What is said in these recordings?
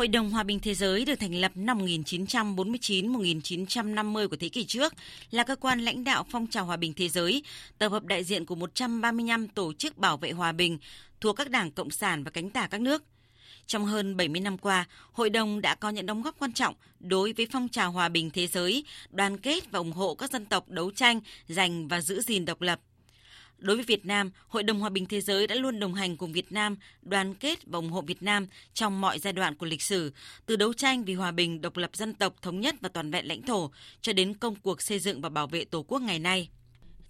Hội đồng Hòa bình Thế giới được thành lập năm 1949-1950 của thế kỷ trước, là cơ quan lãnh đạo phong trào hòa bình thế giới, tập hợp đại diện của 135 tổ chức bảo vệ hòa bình thuộc các đảng cộng sản và cánh tả các nước. Trong hơn 70 năm qua, Hội đồng đã có những đóng góp quan trọng đối với phong trào hòa bình thế giới, đoàn kết và ủng hộ các dân tộc đấu tranh, giành và giữ gìn độc lập. Đối với Việt Nam, Hội đồng Hòa bình Thế giới đã luôn đồng hành cùng Việt Nam, đoàn kết và ủng hộ Việt Nam trong mọi giai đoạn của lịch sử, từ đấu tranh vì hòa bình, độc lập dân tộc, thống nhất và toàn vẹn lãnh thổ, cho đến công cuộc xây dựng và bảo vệ Tổ quốc ngày nay.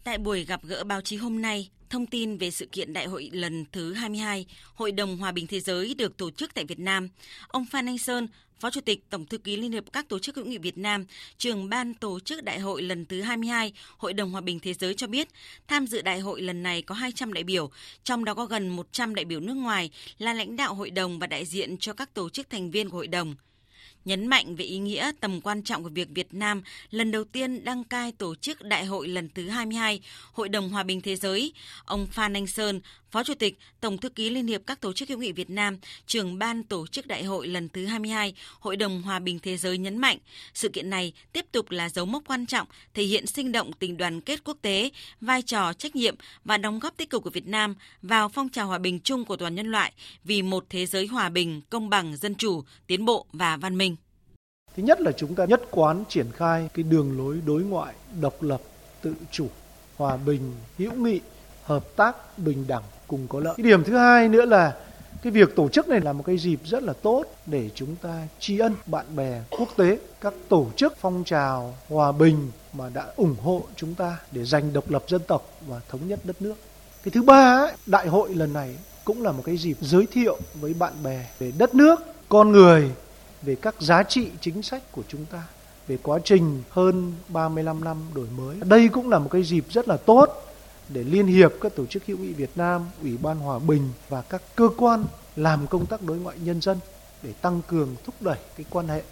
Tại buổi gặp gỡ báo chí hôm nay, thông tin về sự kiện đại hội lần thứ 22 Hội đồng Hòa bình Thế giới được tổ chức tại Việt Nam, ông Phan Anh Sơn, Phó Chủ tịch Tổng thư ký Liên hiệp các tổ chức hữu nghị Việt Nam, trưởng ban tổ chức đại hội lần thứ 22 Hội đồng Hòa bình Thế giới cho biết, tham dự đại hội lần này có 200 đại biểu, trong đó có gần 100 đại biểu nước ngoài là lãnh đạo hội đồng và đại diện cho các tổ chức thành viên của hội đồng. Nhấn mạnh về ý nghĩa tầm quan trọng của việc Việt Nam lần đầu tiên đăng cai tổ chức đại hội lần thứ 22 Hội đồng Hòa bình Thế giới, ông Phan Anh Sơn, Phó Chủ tịch, Tổng thư ký Liên hiệp các tổ chức hữu nghị Việt Nam, trưởng ban tổ chức đại hội lần thứ 22 Hội đồng Hòa bình Thế giới nhấn mạnh, sự kiện này tiếp tục là dấu mốc quan trọng, thể hiện sinh động tình đoàn kết quốc tế, vai trò, trách nhiệm và đóng góp tích cực của Việt Nam vào phong trào hòa bình chung của toàn nhân loại vì một thế giới hòa bình, công bằng, dân chủ, tiến bộ và văn minh. Thứ nhất là chúng ta nhất quán triển khai cái đường lối đối ngoại độc lập, tự chủ, hòa bình, hữu nghị, hợp tác, bình đẳng cùng có lợi. Cái điểm thứ hai nữa là cái việc tổ chức này là một cái dịp rất là tốt để chúng ta tri ân bạn bè quốc tế, các tổ chức phong trào hòa bình mà đã ủng hộ chúng ta để giành độc lập dân tộc và thống nhất đất nước. Cái thứ ba ấy, đại hội lần này cũng là một cái dịp giới thiệu với bạn bè về đất nước, con người, về các giá trị chính sách của chúng ta, về quá trình hơn 35 năm đổi mới. Đây cũng là một cái dịp rất là tốt để Liên hiệp các tổ chức hữu nghị Việt Nam, Ủy ban Hòa bình và các cơ quan làm công tác đối ngoại nhân dân để tăng cường thúc đẩy cái quan hệ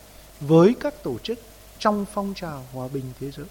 với các tổ chức trong phong trào hòa bình thế giới.